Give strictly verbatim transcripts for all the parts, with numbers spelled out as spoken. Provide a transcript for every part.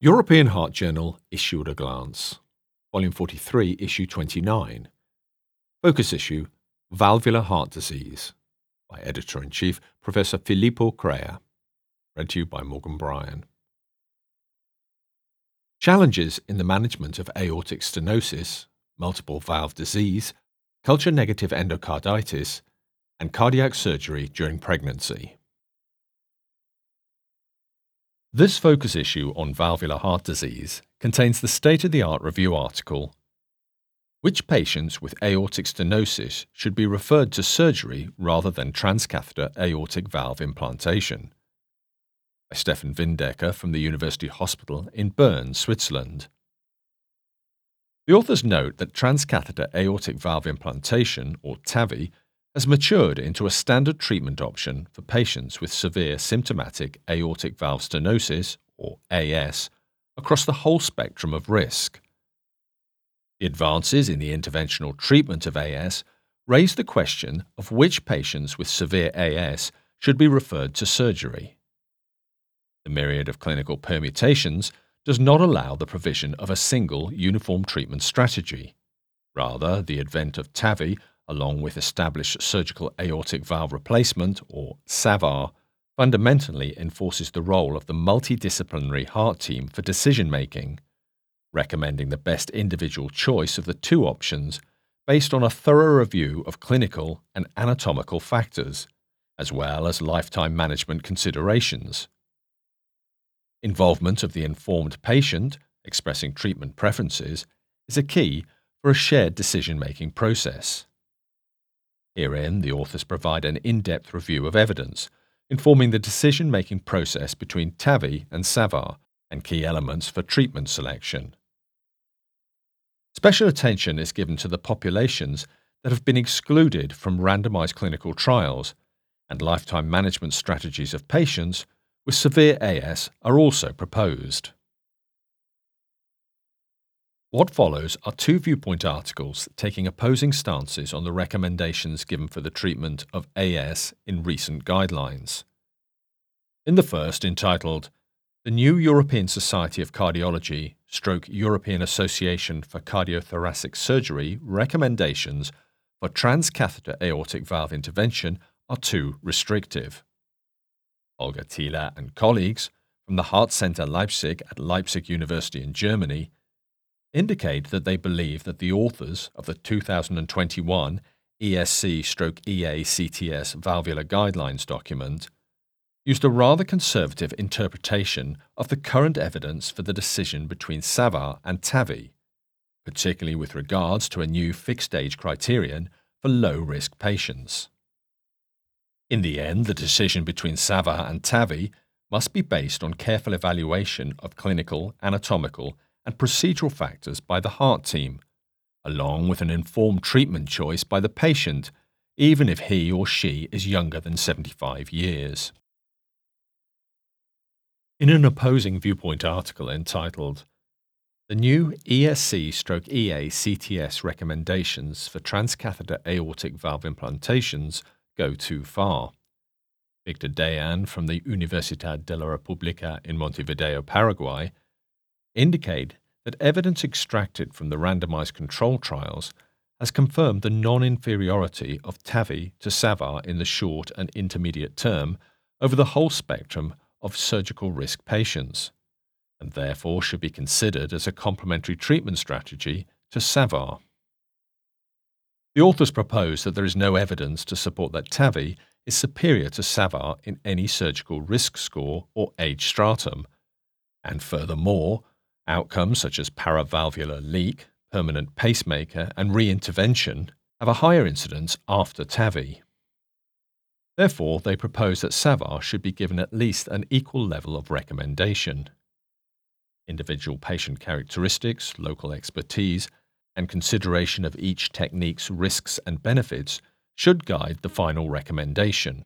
European Heart Journal, Issued a Glance, Volume forty-three, Issue twenty-nine. Focus issue, Valvular Heart Disease, by Editor-in-Chief Professor Filippo Crea. Read to you by Morgan Bryan. Challenges in the management of aortic stenosis, multiple valve disease, culture-negative endocarditis, and cardiac surgery during pregnancy. This focus issue on valvular heart disease contains the state-of-the-art review article, Which Patients with Aortic Stenosis Should Be Referred to Surgery Rather Than Transcatheter Aortic Valve Implantation, by Stefan Windecker from the University Hospital in Bern, Switzerland. The authors note that transcatheter aortic valve implantation, or TAVI, has matured into a standard treatment option for patients with severe symptomatic aortic valve stenosis, or A S, across the whole spectrum of risk. The advances in the interventional treatment of A S raise the question of which patients with severe A S should be referred to surgery. The myriad of clinical permutations does not allow the provision of a single uniform treatment strategy. Rather, the advent of TAVI, along with established surgical aortic valve replacement, or S A V R, fundamentally enforces the role of the multidisciplinary heart team for decision-making, recommending the best individual choice of the two options based on a thorough review of clinical and anatomical factors, as well as lifetime management considerations. Involvement of the informed patient, expressing treatment preferences, is a key for a shared decision-making process. Herein, the authors provide an in-depth review of evidence, informing the decision-making process between TAVI and S A V R and key elements for treatment selection. Special attention is given to the populations that have been excluded from randomized clinical trials, and lifetime management strategies of patients with severe A S are also proposed. What follows are two viewpoint articles taking opposing stances on the recommendations given for the treatment of A S in recent guidelines. In the first, entitled The New European Society of Cardiology stroke European Association for Cardiothoracic Surgery recommendations for transcatheter aortic valve intervention are too restrictive, Olga Thieler and colleagues from the Heart Center Leipzig at Leipzig University in Germany indicate that they believe that the authors of the two thousand twenty-one E S C stroke E A C T S Valvular Guidelines document used a rather conservative interpretation of the current evidence for the decision between S A V R and TAVI, particularly with regards to a new fixed-age criterion for low-risk patients. In the end, the decision between S A V R and TAVI must be based on careful evaluation of clinical, anatomical, and procedural factors by the heart team, along with an informed treatment choice by the patient, even if he or she is younger than seventy-five years. In an opposing viewpoint article entitled The New E S C stroke E A C T S Recommendations for Transcatheter Aortic Valve Implantations Go Too Far, Victor Dayan from the Universidad de la República in Montevideo, Paraguay, indicate that evidence extracted from the randomized control trials has confirmed the non-inferiority of TAVI to S A V R in the short and intermediate term over the whole spectrum of surgical risk patients, and therefore should be considered as a complementary treatment strategy to S A V R. The authors propose that there is no evidence to support that TAVI is superior to S A V R in any surgical risk score or age stratum, and furthermore, outcomes such as paravalvular leak, permanent pacemaker, and reintervention have a higher incidence after TAVI. Therefore, they propose that S A V R should be given at least an equal level of recommendation. Individual patient characteristics, local expertise, and consideration of each technique's risks and benefits should guide the final recommendation.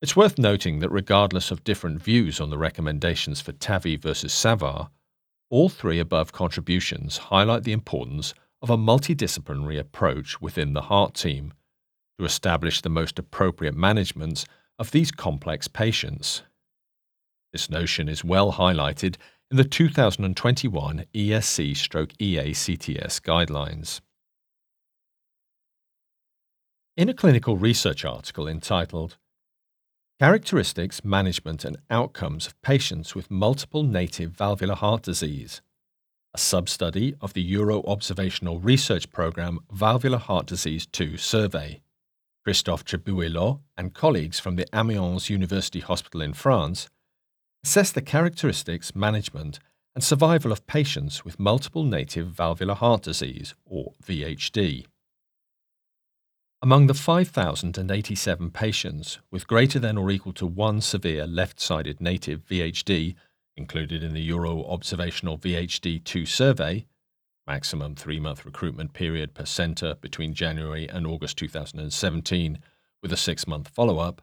It's worth noting that regardless of different views on the recommendations for TAVI versus S A V R, all three above contributions highlight the importance of a multidisciplinary approach within the heart team to establish the most appropriate managements of these complex patients. This notion is well highlighted in the two thousand twenty-one E S C stroke E A C T S guidelines. In a clinical research article entitled Characteristics, Management and Outcomes of Patients with Multiple Native Valvular Heart Disease, a sub-study of the Euro-Observational Research Programme Valvular Heart Disease two survey, Christophe Tribuillo and colleagues from the Amiens University Hospital in France assess the characteristics, management and survival of patients with multiple native valvular heart disease, or V H D. Among the five thousand eighty-seven patients with greater than or equal to one severe left-sided native V H D included in the Euro Observational V H D two survey, maximum three-month recruitment period per centre between January and August two thousand seventeen with a six-month follow-up,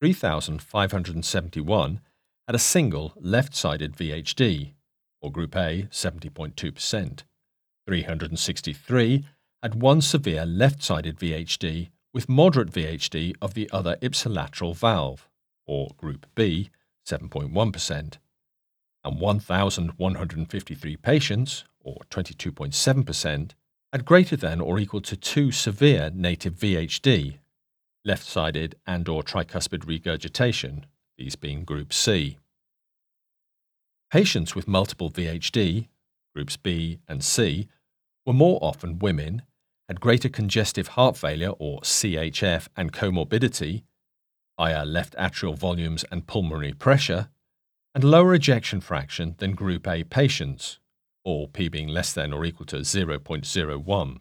three thousand five hundred seventy-one had a single left-sided V H D, or Group A, seventy point two percent, three hundred sixty-three had one severe left-sided V H D with moderate V H D of the other ipsilateral valve, or Group B, seven point one percent, and one thousand one hundred fifty-three patients, or twenty-two point seven percent, had greater than or equal to two severe native V H D, left-sided and or tricuspid regurgitation, these being Group C. Patients with multiple V H D, Groups B and C, were more often women, had greater congestive heart failure or C H F and comorbidity, higher left atrial volumes and pulmonary pressure, and lower ejection fraction than Group A patients, all P being less than or equal to zero point zero one.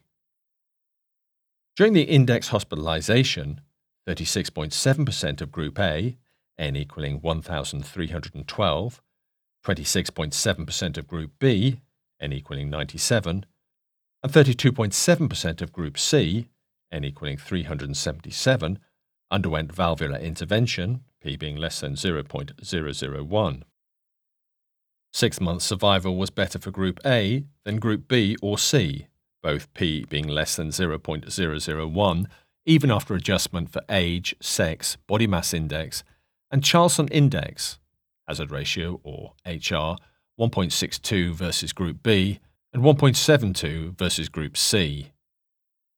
During the index hospitalization, thirty-six point seven percent of Group A, N equaling one thousand three hundred twelve, twenty-six point seven percent of Group B, N equaling ninety-seven, and thirty-two point seven percent of Group C, N equaling three hundred seventy-seven, underwent valvular intervention, P being less than zero point zero zero one. Six-month survival was better for Group A than Group B or C, both P being less than zero point zero zero one, even after adjustment for age, sex, body mass index, and Charlson index, hazard ratio or H R, one point six two versus Group B, and one point seven two versus Group C.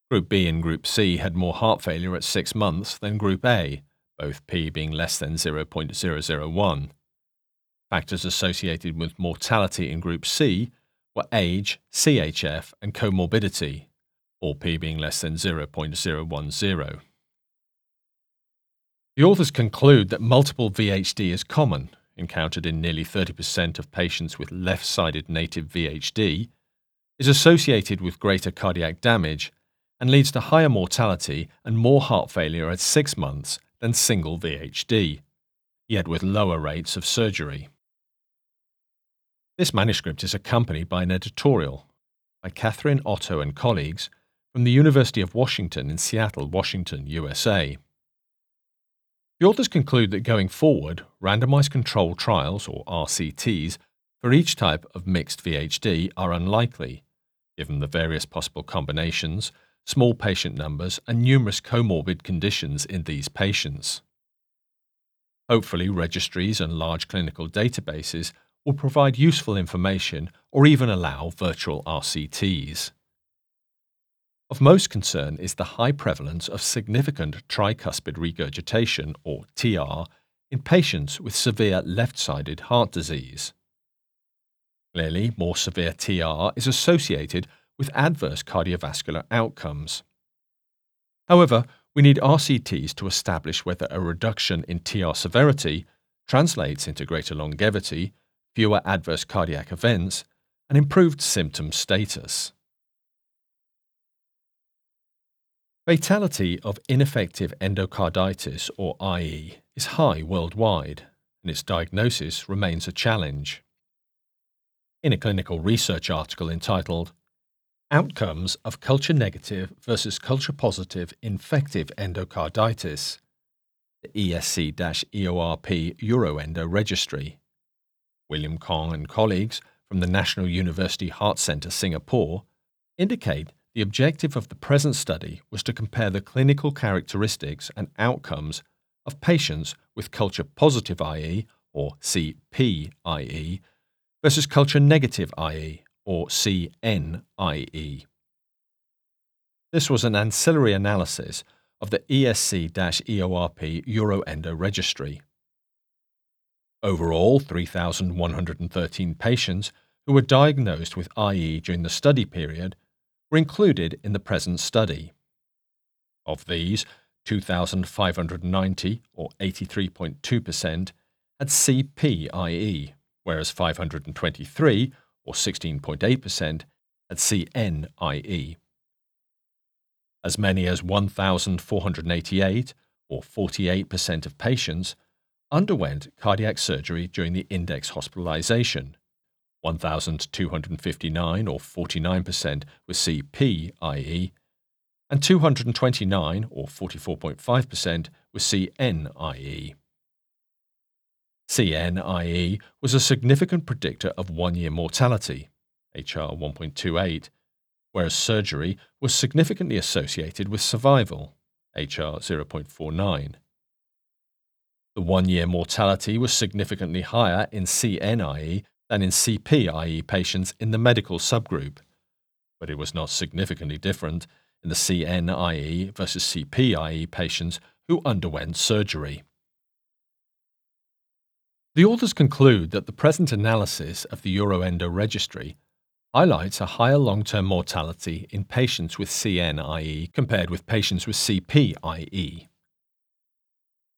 Group B and Group C had more heart failure at six months than Group A, both P being less than zero point zero zero one. Factors associated with mortality in Group C were age, C H F and comorbidity, all P being less than zero point zero one zero. The authors conclude that multiple V H D is common, encountered in nearly thirty percent of patients with left-sided native V H D, is associated with greater cardiac damage and leads to higher mortality and more heart failure at six months than single V H D, yet with lower rates of surgery. This manuscript is accompanied by an editorial by Catherine Otto and colleagues from the University of Washington in Seattle, Washington, U S A. The authors conclude that going forward, randomized controlled trials, or R C Ts, for each type of mixed V H D are unlikely, given the various possible combinations, small patient numbers, and numerous comorbid conditions in these patients. Hopefully, registries and large clinical databases will provide useful information or even allow virtual R C Ts. Of most concern is the high prevalence of significant tricuspid regurgitation, or T R, in patients with severe left-sided heart disease. Clearly, more severe T R is associated with adverse cardiovascular outcomes. However, we need R C Ts to establish whether a reduction in T R severity translates into greater longevity, fewer adverse cardiac events, and improved symptom status. Fatality of ineffective endocarditis, or I E, is high worldwide, and its diagnosis remains a challenge. In a clinical research article entitled Outcomes of Culture-Negative versus Culture-Positive Infective Endocarditis, the E S C E O R P Euroendo Registry, William Kong and colleagues from the National University Heart Centre Singapore indicate the objective of the present study was to compare the clinical characteristics and outcomes of patients with culture-positive I E or C P I E, versus culture-negative I E, or C N I E. This was an ancillary analysis of the E S C E O R P Euroendo registry. Overall, three thousand one hundred thirteen patients who were diagnosed with I E during the study period were included in the present study. Of these, two thousand five hundred ninety, or eighty-three point two percent, had C P I E, whereas five hundred twenty-three, or sixteen point eight percent, had C N I E. As many as one thousand four hundred eighty-eight, or forty-eight percent of patients, underwent cardiac surgery during the index hospitalization. one thousand two hundred fifty-nine, or forty-nine percent, was C P I E, and two hundred twenty-nine, or forty-four point five percent, was C N I E. C N I E was a significant predictor of one-year mortality, H R one point two eight, whereas surgery was significantly associated with survival, H R zero point four nine. The one-year mortality was significantly higher in C N I E than in C P I E patients in the medical subgroup, but it was not significantly different in the C N I E versus C P I E patients who underwent surgery. The authors conclude that the present analysis of the Euroendo registry highlights a higher long-term mortality in patients with C N I E compared with patients with C P I E.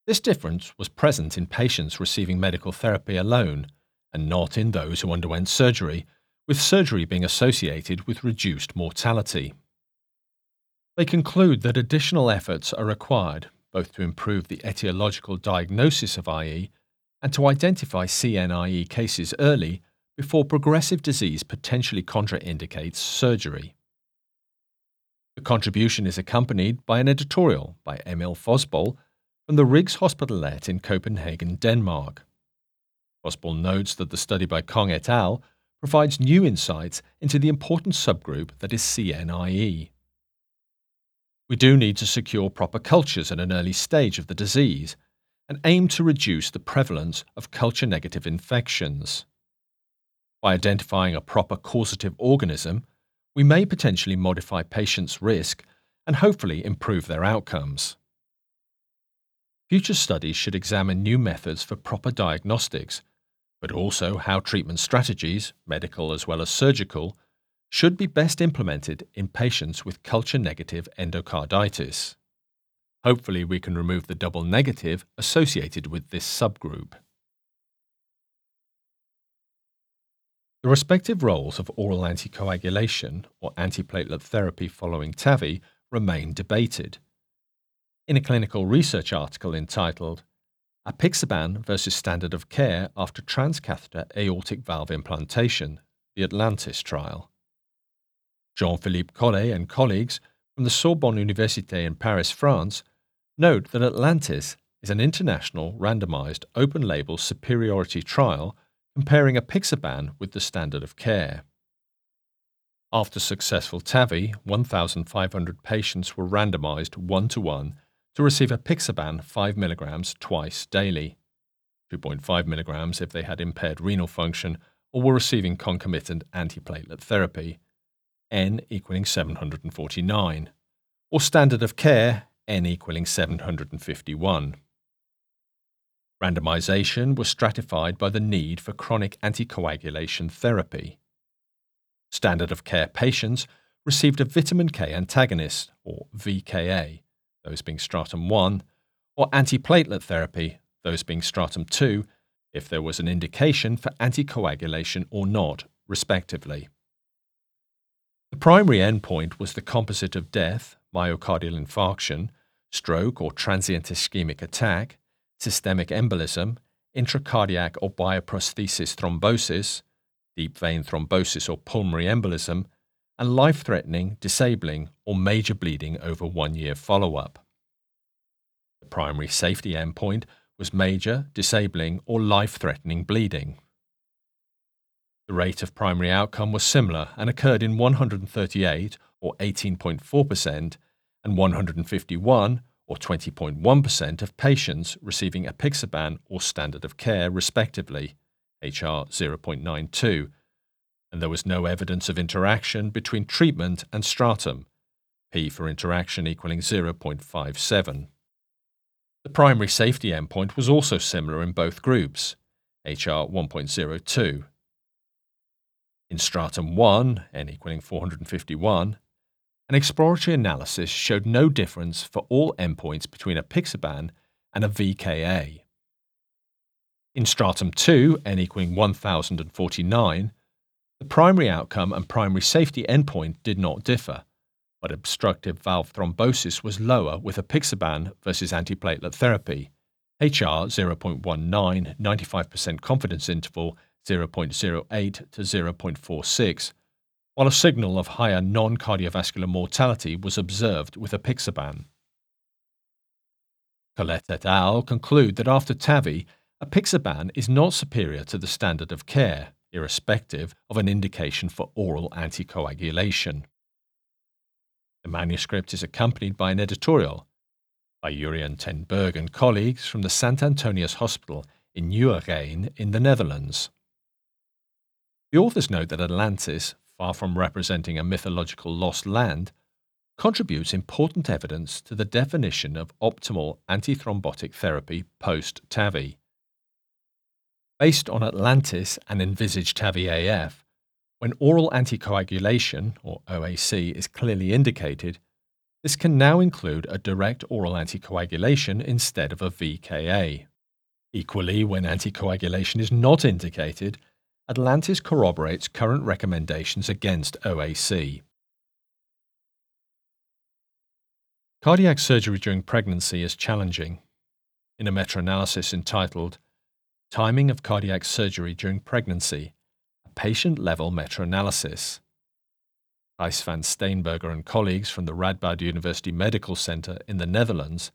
This difference was present in patients receiving medical therapy alone and not in those who underwent surgery, with surgery being associated with reduced mortality. They conclude that additional efforts are required both to improve the etiological diagnosis of I E and to identify C N I E cases early before progressive disease potentially contraindicates surgery. The contribution is accompanied by an editorial by Emil Fosbol from the Rigshospitalet in Copenhagen, Denmark. Fosbol notes that the study by Kong et al. Provides new insights into the important subgroup that is C N I E. We do need to secure proper cultures at an early stage of the disease and aim to reduce the prevalence of culture-negative infections. By identifying a proper causative organism, we may potentially modify patients' risk and hopefully improve their outcomes. Future studies should examine new methods for proper diagnostics, but also how treatment strategies, medical as well as surgical, should be best implemented in patients with culture-negative endocarditis. Hopefully, we can remove the double negative associated with this subgroup. The respective roles of oral anticoagulation or antiplatelet therapy following TAVI remain debated. In a clinical research article entitled "Apixaban versus Standard of Care After Transcatheter Aortic Valve Implantation, the ATLANTIS Trial," Jean-Philippe Collet and colleagues from the Sorbonne Université in Paris, France, note that ATLANTIS is an international randomized open-label superiority trial comparing apixaban with the standard of care. After successful TAVI, one thousand five hundred patients were randomized one to one to receive apixaban five milligrams twice daily, two point five milligrams if they had impaired renal function or were receiving concomitant antiplatelet therapy, N equaling seven hundred forty-nine, or standard of care, N equaling seven hundred fifty-one. Randomization was stratified by the need for chronic anticoagulation therapy. Standard of care patients received a vitamin K antagonist, or V K A, those being stratum one, or antiplatelet therapy, those being stratum two, if there was an indication for anticoagulation or not, respectively. The primary endpoint was the composite of death, myocardial infarction, stroke or transient ischemic attack, systemic embolism, intracardiac or bioprosthesis thrombosis, deep vein thrombosis or pulmonary embolism, and life-threatening, disabling, or major bleeding over one-year follow-up. The primary safety endpoint was major, disabling, or life-threatening bleeding. The rate of primary outcome was similar and occurred in one hundred thirty-eight, or eighteen point four percent, and one hundred fifty-one, or twenty point one percent of patients receiving apixaban or standard of care, respectively, H R zero point nine two, and there was no evidence of interaction between treatment and stratum, p for interaction equaling zero point five seven. The primary safety endpoint was also similar in both groups, H R one point zero two. In stratum one, n equaling four hundred fifty-one, an exploratory analysis showed no difference for all endpoints between apixaban and a V K A. In stratum two, n equaling one thousand forty-nine, the primary outcome and primary safety endpoint did not differ, but obstructive valve thrombosis was lower with apixaban versus antiplatelet therapy, H R zero point one nine, ninety-five percent confidence interval zero point zero eight to zero point four six, while a signal of higher non-cardiovascular mortality was observed with apixaban. Collet et al. Conclude that after TAVI, apixaban is not superior to the standard of care, irrespective of an indication for oral anticoagulation. The manuscript is accompanied by an editorial by Jurian Tenberg and colleagues from the Sant Antonius Hospital in Nieuwegein in the Netherlands. The authors note that Atlantis, far from representing a mythological lost land, contributes important evidence to the definition of optimal antithrombotic therapy post-TAVI. Based on Atlantis and envisaged TAVI-A F, when oral anticoagulation, or O A C, is clearly indicated, this can now include a direct oral anticoagulation instead of a V K A. Equally, when anticoagulation is not indicated, Atlantis corroborates current recommendations against O A C. Cardiac surgery during pregnancy is challenging. In a meta-analysis entitled Timing of Cardiac Surgery During Pregnancy, a Patient-Level Meta-Analysis, Ihsan van Steenberge and colleagues from the Radboud University Medical Center in the Netherlands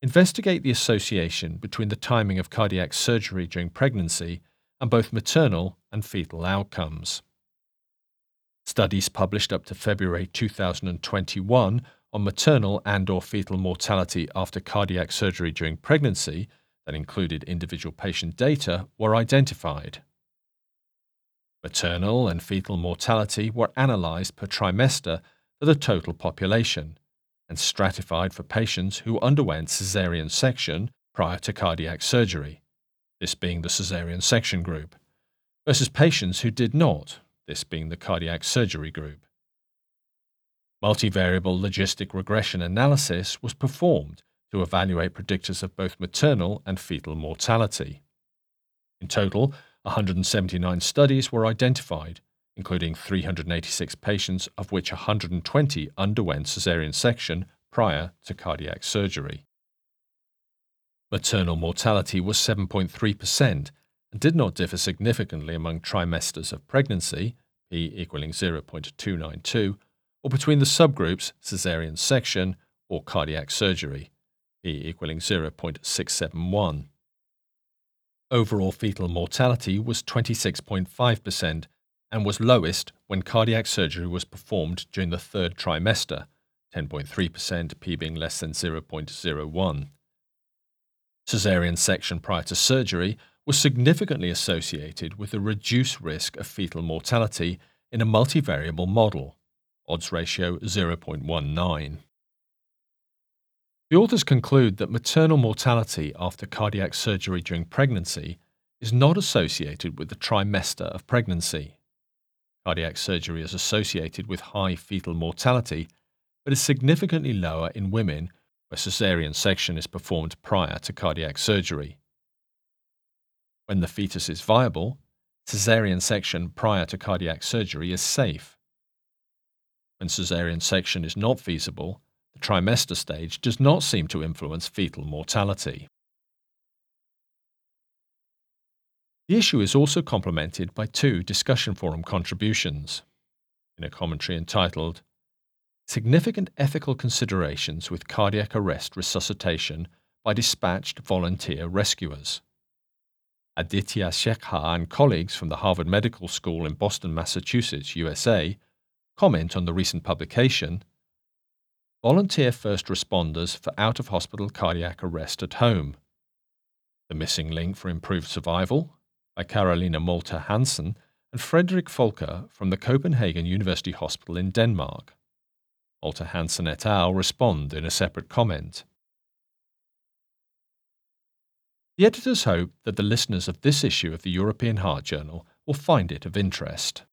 investigate the association between the timing of cardiac surgery during pregnancy and both maternal and fetal outcomes. Studies published up to February two thousand twenty-one on maternal and/or fetal mortality after cardiac surgery during pregnancy that included individual patient data were identified. Maternal and fetal mortality were analyzed per trimester for the total population and stratified for patients who underwent caesarean section prior to cardiac surgery, this being the caesarean section group, versus patients who did not, this being the cardiac surgery group. Multivariable logistic regression analysis was performed to evaluate predictors of both maternal and fetal mortality. In total, one hundred seventy-nine studies were identified, including three hundred eighty-six patients, of which one hundred twenty underwent caesarean section prior to cardiac surgery. Maternal mortality was seven point three percent and did not differ significantly among trimesters of pregnancy, p equaling zero point two nine two, or between the subgroups caesarean section or cardiac surgery, p equaling zero point six seven one. Overall fetal mortality was twenty-six point five percent and was lowest when cardiac surgery was performed during the third trimester, ten point three percent, p being less than zero point zero one. Caesarean section prior to surgery was significantly associated with a reduced risk of fetal mortality in a multivariable model, odds ratio zero point one nine. The authors conclude that maternal mortality after cardiac surgery during pregnancy is not associated with the trimester of pregnancy. Cardiac surgery is associated with high fetal mortality, but is significantly lower in women where caesarean section is performed prior to cardiac surgery. When the fetus is viable, caesarean section prior to cardiac surgery is safe. When caesarean section is not feasible, the trimester stage does not seem to influence fetal mortality. The issue is also complemented by two discussion forum contributions. In a commentary entitled Significant Ethical Considerations with Cardiac Arrest Resuscitation by Dispatched Volunteer Rescuers, Aditya Shekhar and colleagues from the Harvard Medical School in Boston, Massachusetts, U S A, comment on the recent publication, volunteer first responders for out-of-hospital cardiac arrest at home. The Missing Link for Improved Survival by Carolina Molter Hansen and Frederik Folker from the Copenhagen University Hospital in Denmark. Molter Hansen et al. Respond in a separate comment. The editors hope that the listeners of this issue of the European Heart Journal will find it of interest.